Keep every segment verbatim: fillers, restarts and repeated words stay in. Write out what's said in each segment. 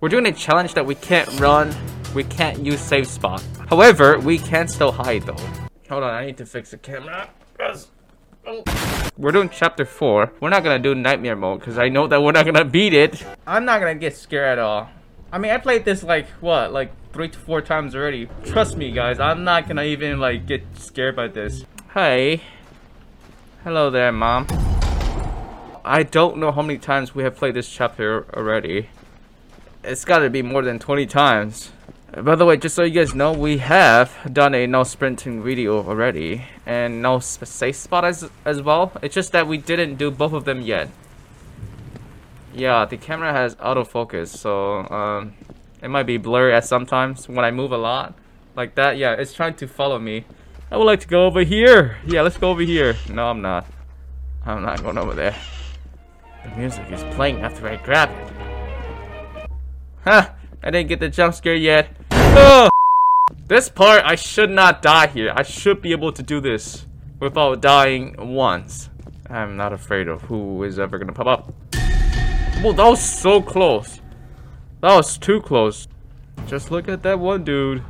We're doing a challenge that we can't run, we can't use save spot. However, we can still hide though. Hold on, I need to fix the camera. We're doing chapter four. We're not gonna do nightmare mode because I know that we're not gonna beat it. I'm not gonna get scared at all. I mean, I played this like, what, like three to four times already. Trust me guys, I'm not gonna even like get scared by this. Hi. Hello there, Mom. I don't know how many times we have played this chapter already. It's gotta be more than twenty times. By the way, just so you guys know, we have done a no sprinting video already. And no safe spot as, as well. It's just that we didn't do both of them yet. Yeah, the camera has autofocus, so um, it might be blurry at sometimes when I move a lot. Like that, yeah, it's trying to follow me. I would like to go over here. Yeah, let's go over here. No, I'm not. I'm not going over there. The music is playing after I grab it. Huh, I didn't get the jump scare yet. Oh, this part, I should not die here. I should be able to do this without dying once. I'm not afraid of who is ever going to pop up. Well, that was so close. That was too close. Just look at that one dude.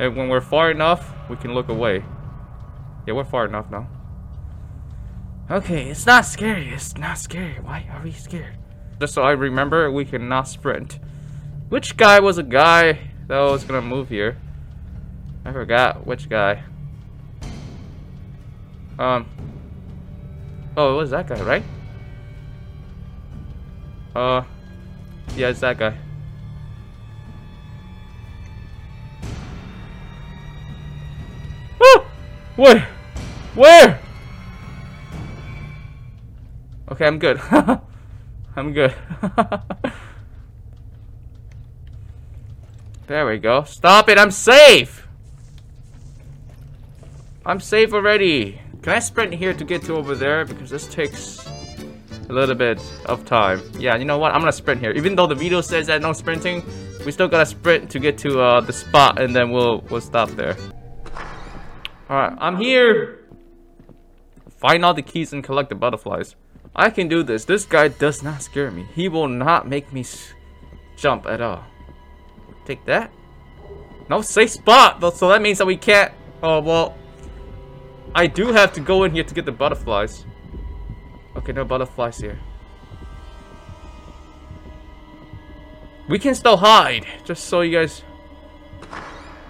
And when we're far enough, we can look away. Yeah, we're far enough now. Okay, it's not scary. It's not scary. Why are we scared? Just so I remember, we cannot sprint. Which guy was a guy that was gonna move here? I forgot which guy. Um. Oh, it was that guy, right? Uh. Yeah, it's that guy. Where? Where? Okay, I'm good. I'm good. There we go. Stop it, I'm safe! I'm safe already. Can I sprint here to get to over there? Because this takes a little bit of time. Yeah, you know what? I'm gonna sprint here. Even though the video says that no sprinting, we still gotta sprint to get to uh, the spot and then we'll, we'll stop there. Alright, I'm here! Find all the keys and collect the butterflies. I can do this. This guy does not scare me. He will not make me jump at all. Take that. No safe spot! So that means that we can't... Oh, well... I do have to go in here to get the butterflies. Okay, no butterflies here. We can still hide. Just so you guys...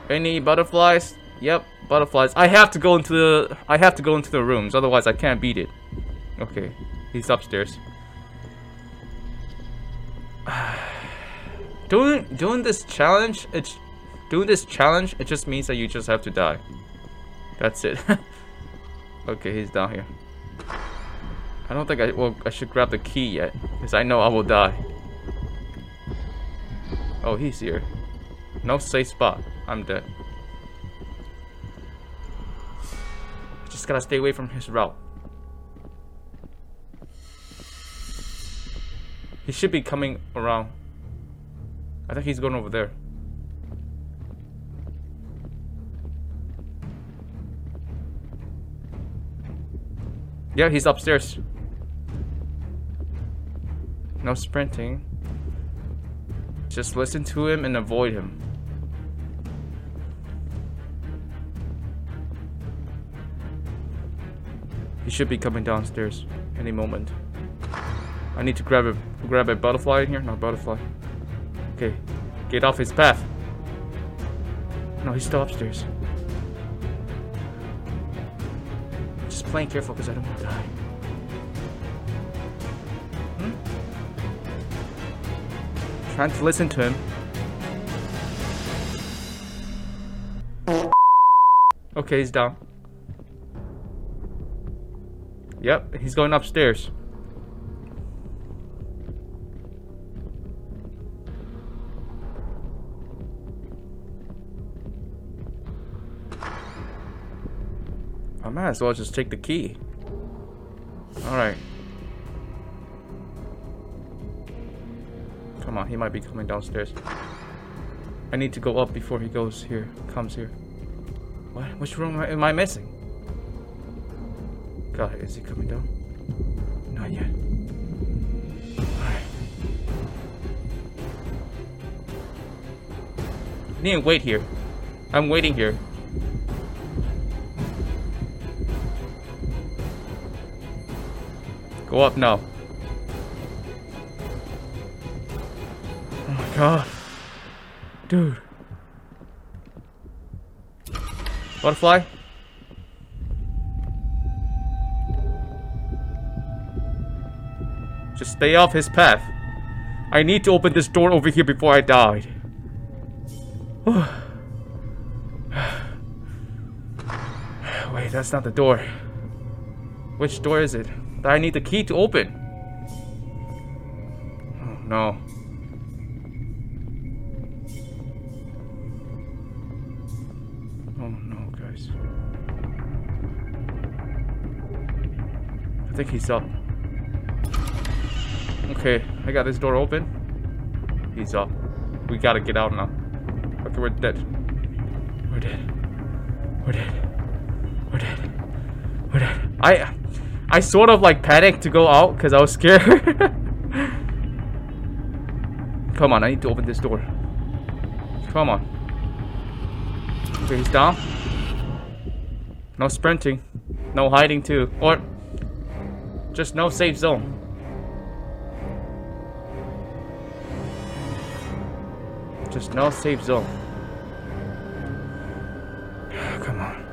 Any butterflies? Yep. Butterflies. I have to go into the I have to go into the rooms, otherwise I can't beat it. Okay, he's upstairs. doing doing this challenge, it's doing this challenge, it just means that you just have to die. That's it. Okay, he's down here. I don't think I well I should grab the key yet, because I know I will die. Oh, he's here. No safe spot. I'm dead. Just gotta stay away from his route. He should be coming around. I think he's going over there. Yeah, he's upstairs. No sprinting. Just listen to him and avoid him. He should be coming downstairs any moment. I need to grab a grab a butterfly in here. No butterfly. Okay, get off his path. No, he's still upstairs. Just playing careful because I don't want to die. Hmm? Trying to listen to him. Okay, he's down. Yep, he's going upstairs. I might as well just take the key. Alright. Come on, he might be coming downstairs. I need to go up before he goes here, comes here. What? Which room am I missing? God, is he coming down? Not yet. Alright. I need to wait here. I'm waiting here. Go up now. Oh my god. Dude. Butterfly? Just stay off his path. I need to open this door over here before I die. Wait, that's not the door. Which door is it? That I need the key to open. Oh no. Oh no, guys. I think he's up. Okay, I got this door open. He's up. We gotta get out now. Okay, we're dead. We're dead. We're dead. We're dead. We're dead. I... I sort of like panicked to go out because I was scared. Come on, I need to open this door. Come on. Okay, he's down. No sprinting. No hiding too. Or just no safe zone. Just no safe zone. Come on.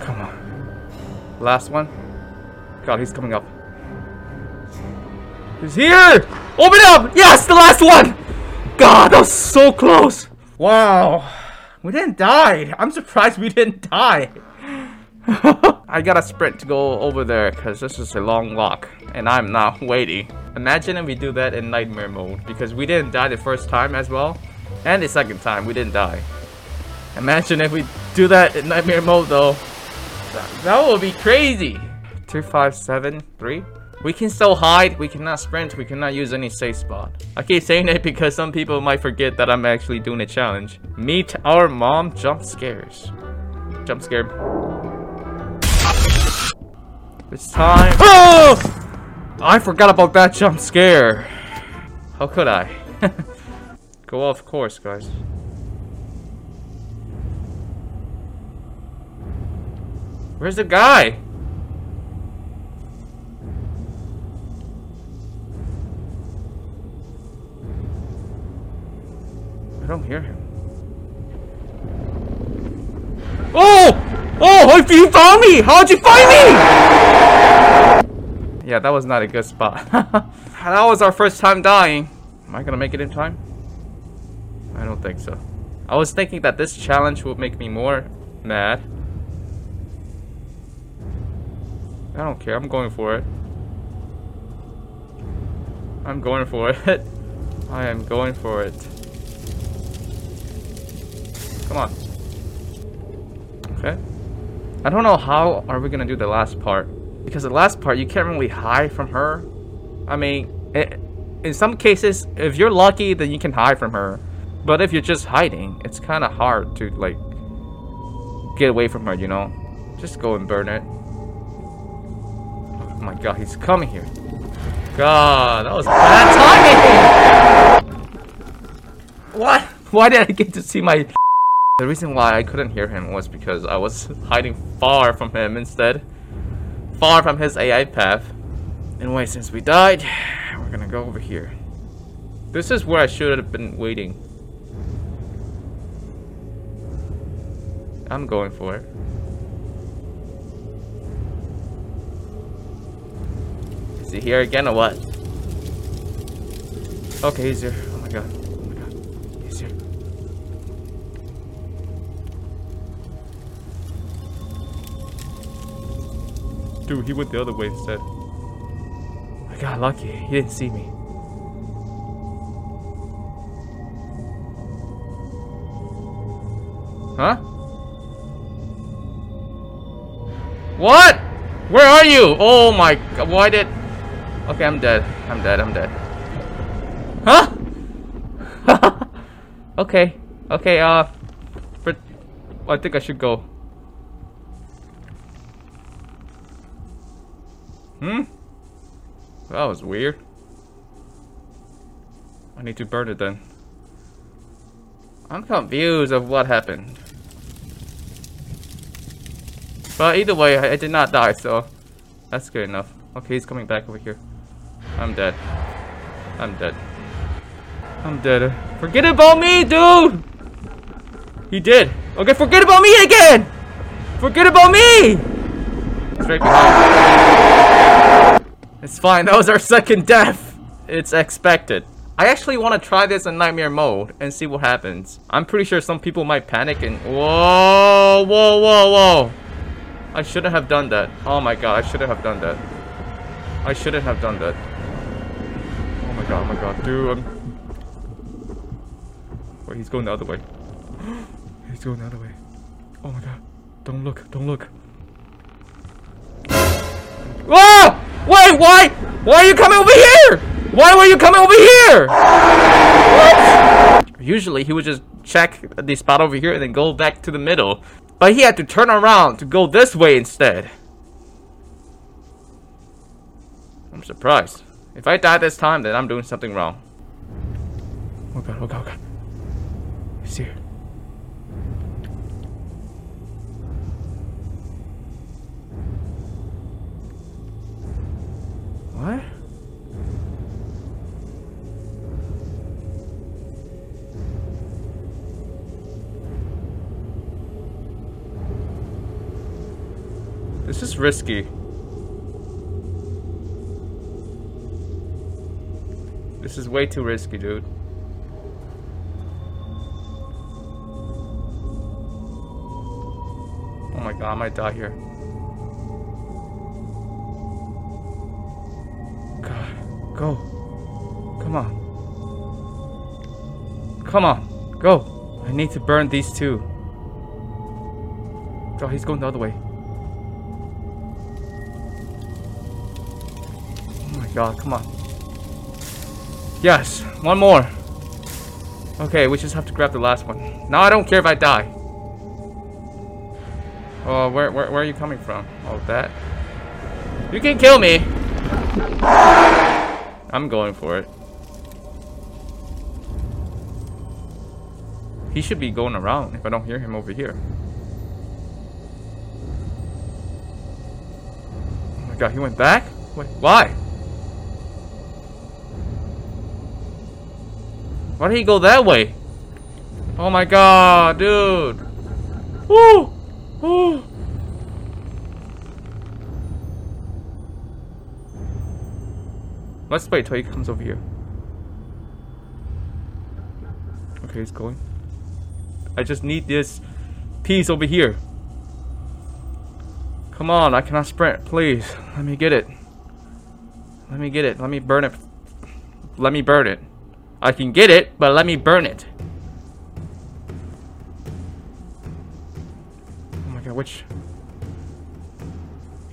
Come on. Last one. God, he's coming up. He's here! Open up! Yes, the last one! God, that was so close! Wow. We didn't die. I'm surprised we didn't die. I gotta sprint to go over there because this is a long walk and I'm not waiting. Imagine if we do that in nightmare mode because we didn't die the first time as well, and the second time we didn't die. Imagine if we do that in nightmare mode though. That, that would be crazy. two five seven three. We can still hide, we cannot sprint, we cannot use any safe spot. I keep saying that because some people might forget that I'm actually doing a challenge. Meet our mom jump scares. Jump scare. It's time. Oh! I forgot about that jump scare. How could I? Go off course, guys. Where's the guy? I don't hear him. Oh! Oh! You found me! How'd you find me? Yeah, that was not a good spot. That was our first time dying. Am I gonna make it in time? I don't think so. I was thinking that this challenge would make me more mad. I don't care. I'm going for it. I'm going for it. I am going for it. Come on. Okay. I don't know how are we gonna do the last part. Because the last part, you can't really hide from her. I mean, it, in some cases, if you're lucky, then you can hide from her. But if you're just hiding, it's kind of hard to, like, get away from her, you know? Just go and burn it. Oh my god, he's coming here. God, that was bad timing! What? Why did I get to see my... The reason why I couldn't hear him was because I was hiding far from him instead. Far from his A I path. Anyway, since we died, we're gonna go over here. This is where I should have been waiting. I'm going for it. Is he here again or what? Okay, he's here. Oh my god. Dude, he went the other way instead. I got lucky. He didn't see me. Huh? What? Where are you? Oh my god. Why did... Okay, I'm dead. I'm dead. I'm dead. Huh? Okay. Okay, uh... But I think I should go. Hmm? That was weird. I need to burn it then. I'm confused of what happened. But either way, I, I did not die, so that's good enough. Okay, he's coming back over here. I'm dead. I'm dead. I'm dead. Forget about me, dude! He did. Okay, forget about me again! Forget about me! Straight behind. It's fine, that was our second death. It's expected. I actually want to try this in nightmare mode and see what happens. I'm pretty sure some people might panic and... Whoa, whoa, whoa, whoa. I shouldn't have done that. Oh my god, I shouldn't have done that. I shouldn't have done that. Oh my god, oh my god, dude. I'm... Wait, he's going the other way. He's going the other way. Oh my god. Don't look, don't look. Whoa! Wait, why? Why are you coming over here? Why were you coming over here? What? Usually he would just check the spot over here and then go back to the middle. But he had to turn around to go this way instead. I'm surprised. If I die this time, then I'm doing something wrong. Oh god, oh god, oh god. He's here. What? This is risky. This is way too risky, dude. Oh my god, I might die here. God, go. Come on. Come on, go. I need to burn these two. Oh, he's going the other way. God, come on. Yes, one more. Okay, we just have to grab the last one. Now I don't care if I die. Oh, where, where, where are you coming from? Oh, that. You can kill me. I'm going for it. He should be going around if I don't hear him over here. Oh my god, he went back? Wait, why? Why did he go that way? Oh my god, dude. Woo! Woo! Let's wait till he comes over here. Okay, he's going. I just need this piece over here. Come on, I cannot sprint. Please, let me get it. Let me get it. Let me burn it. Let me burn it. I can get it, but let me burn it. Oh my god, which...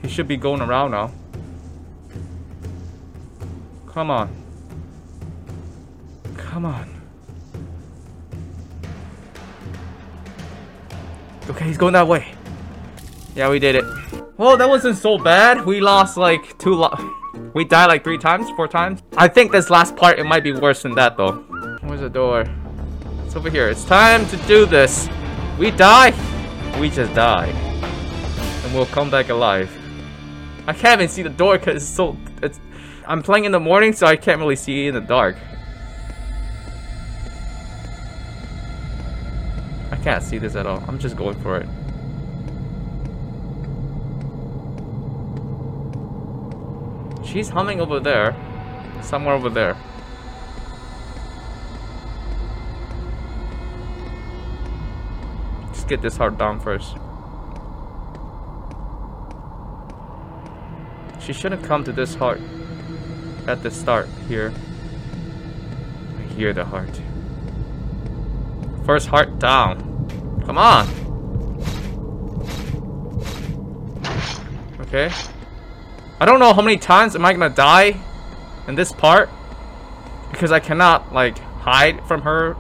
He should be going around now. Come on. Come on. Okay, he's going that way. Yeah, we did it. Well, that wasn't so bad. We lost like two lo- We died like three times, four times. I think this last part, it might be worse than that though. Where's the door? It's over here. It's time to do this. We die. We just die. And we'll come back alive. I can't even see the door because it's so... It's, I'm playing in the morning, so I can't really see in the dark. I can't see this at all. I'm just going for it. She's humming over there. Somewhere over there. Just get this heart down first. She shouldn't come to this heart. At the start here. I hear the heart. First heart down. Come on! Okay. I don't know how many times am I gonna die in this part because I cannot like hide from her.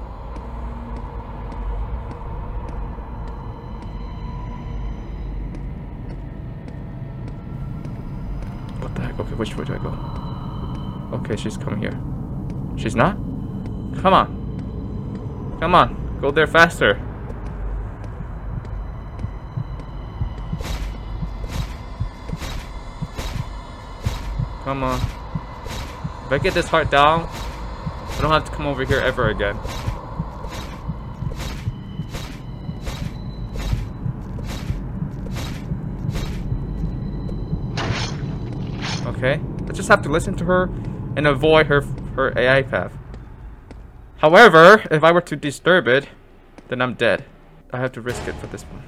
What the heck? Okay, which way do I go? Okay, she's coming here. She's not? Come on. Come on. Go there faster. Come on. If I get this heart down, I don't have to come over here ever again. Okay, I just have to listen to her and avoid her her A I path. However, if I were to disturb it, then I'm dead. I have to risk it for this one.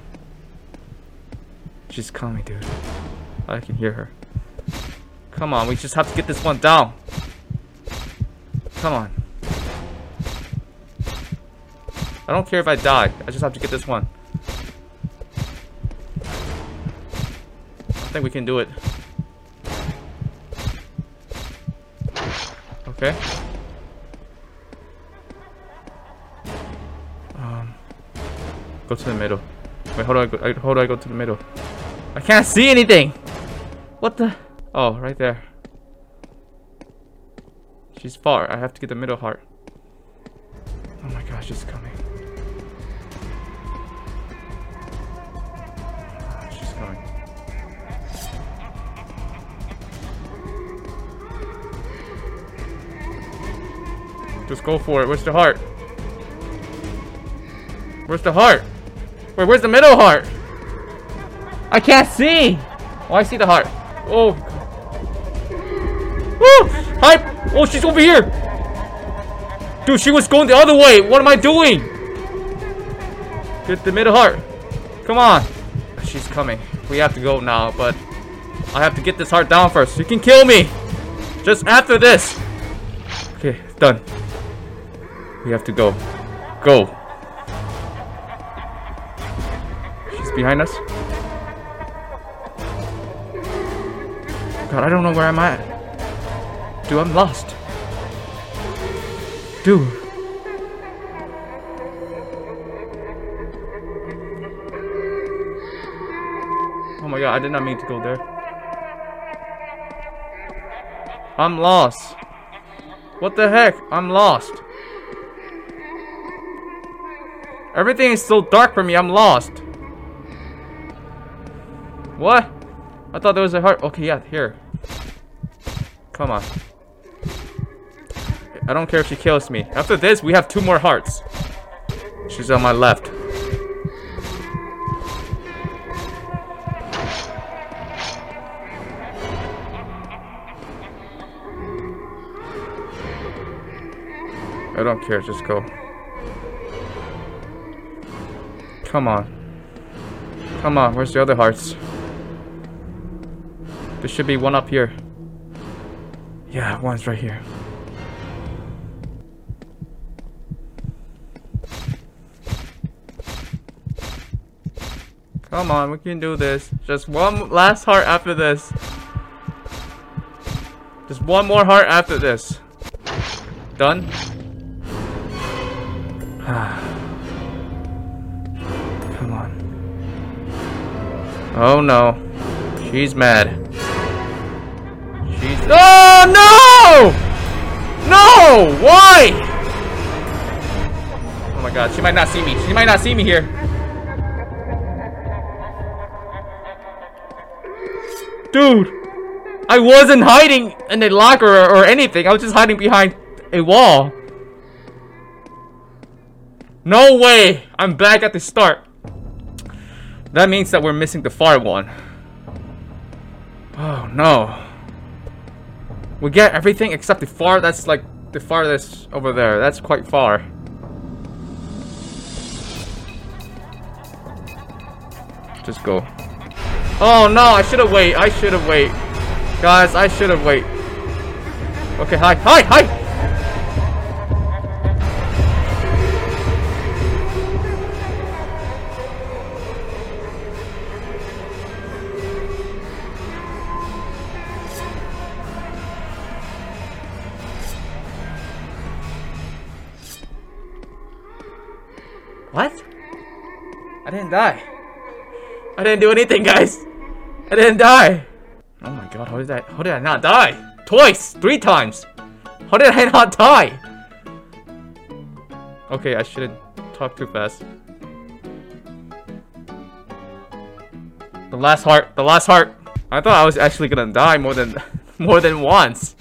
She's coming, dude. I can hear her. Come on, we just have to get this one down. Come on. I don't care if I die. I just have to get this one. I think we can do it. Okay. Um. Go to the middle. Wait, how do I go? How do I go to the middle? I can't see anything. What the? Oh, right there. She's far. I have to get the middle heart. Oh my gosh, she's coming. She's coming. Just go for it. Where's the heart? Where's the heart? Wait, where's the middle heart? I can't see! Oh, I see the heart. Oh. Woo! Hi! Oh, she's over here! Dude, she was going the other way! What am I doing? Get the middle heart. Come on. She's coming. We have to go now, but I have to get this heart down first. You can kill me! Just after this! Okay, done. We have to go. Go. She's behind us. God, I don't know where I'm at. Dude, I'm lost. Dude. Oh my god, I did not mean to go there. I'm lost. What the heck? I'm lost. Everything is so dark for me. I'm lost. What? I thought there was a heart. Okay, yeah, here. Come on. I don't care if she kills me. After this, we have two more hearts. She's on my left. I don't care, just go. Come on. Come on, where's the other hearts? There should be one up here. Yeah, one's right here. Come on, we can do this. Just one last heart after this. Just one more heart after this. Done? Come on. Oh no. She's mad. Oh no! No! Why? Oh my god, she might not see me. She might not see me here. Dude! I wasn't hiding in a locker or anything. I was just hiding behind a wall. No way! I'm back at the start. That means that we're missing the far one. Oh no. We get everything except the far, that's like the farthest over there. That's quite far. Just go. Oh no, I should have waited. I should have waited. Guys, I should have waited. Okay, hi, hi, hi! What? I didn't die. I didn't do anything, guys. I didn't die. Oh my god, how did I how did I not die? Twice, three times. How did I not die? Okay, I shouldn't talk too fast. The last heart, the last heart. I thought I was actually gonna die more than more than once,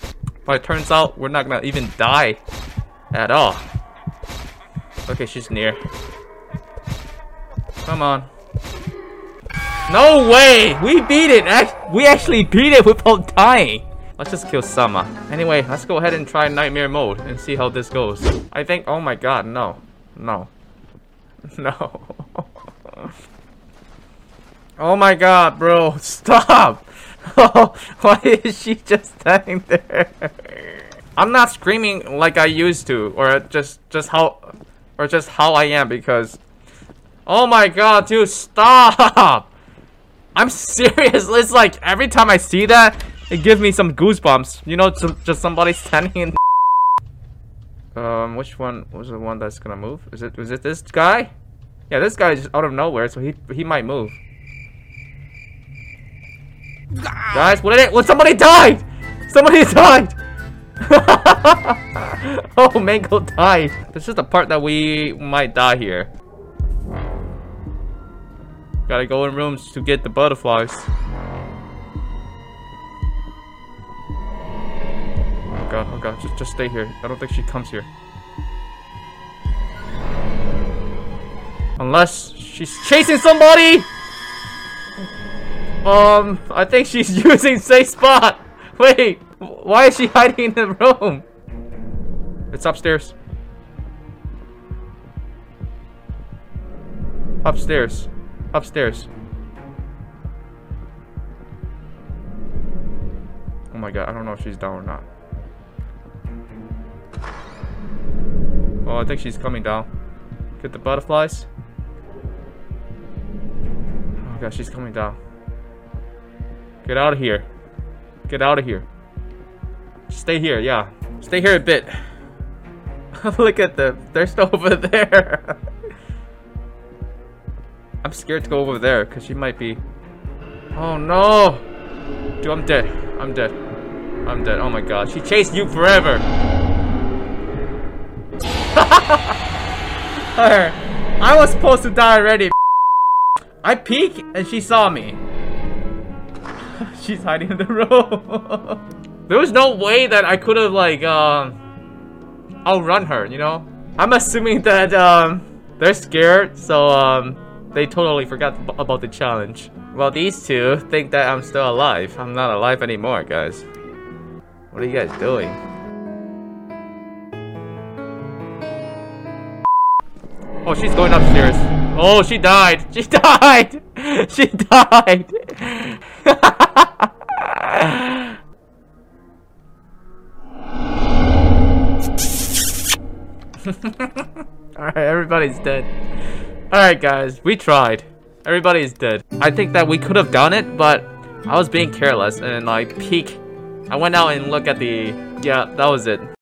but it turns out we're not gonna even die at all. Okay, she's near. Come on. No way! We beat it! We actually beat it without dying! Let's just kill Sama. Anyway, let's go ahead and try Nightmare Mode and see how this goes. I think- oh my god, no. No. No. Oh my god, bro. Stop! Why is she just standing there? I'm not screaming like I used to, or just- just how- or just how I am because- oh my god, dude, stop! I'm serious, it's like every time I see that, it gives me some goosebumps. You know, just, just somebody standing in. Um, which one was the one that's gonna move? Is it, was it this guy? Yeah, this guy is just out of nowhere, so he he might move. Ah. Guys, what did it? What, somebody died! Somebody died! Oh, Mango died. This is the part that we might die here. Gotta go in rooms to get the butterflies. Oh god, oh god, just, just stay here. I don't think she comes here. Unless she's chasing somebody! Um, I think she's using safe spot! Wait, why is she hiding in the room? It's upstairs. Upstairs. Upstairs. Oh my god, I don't know if she's down or not. Oh, I think she's coming down. Get the butterflies. Oh my god, she's coming down. Get out of here. Get out of here. Stay here, yeah. Stay here a bit. Look at them. They're still over there. I'm scared to go over there because she might be. Oh no! Dude, I'm dead. I'm dead. I'm dead. Oh my god. She chased you forever! I was supposed to die already. I peek and she saw me. She's hiding in the room. There was no way that I could have, like, um. outrun her, you know? I'm assuming that, um. they're scared, so, um. they totally forgot about the challenge. Well, these two think that I'm still alive. I'm not alive anymore, guys. What are you guys doing? Oh, she's going upstairs. Oh, she died. She died. She died. Alright, everybody's dead. Alright guys, we tried. Everybody's dead. I think that we could have done it, but I was being careless and I peeked. I went out and looked at the... yeah, that was it.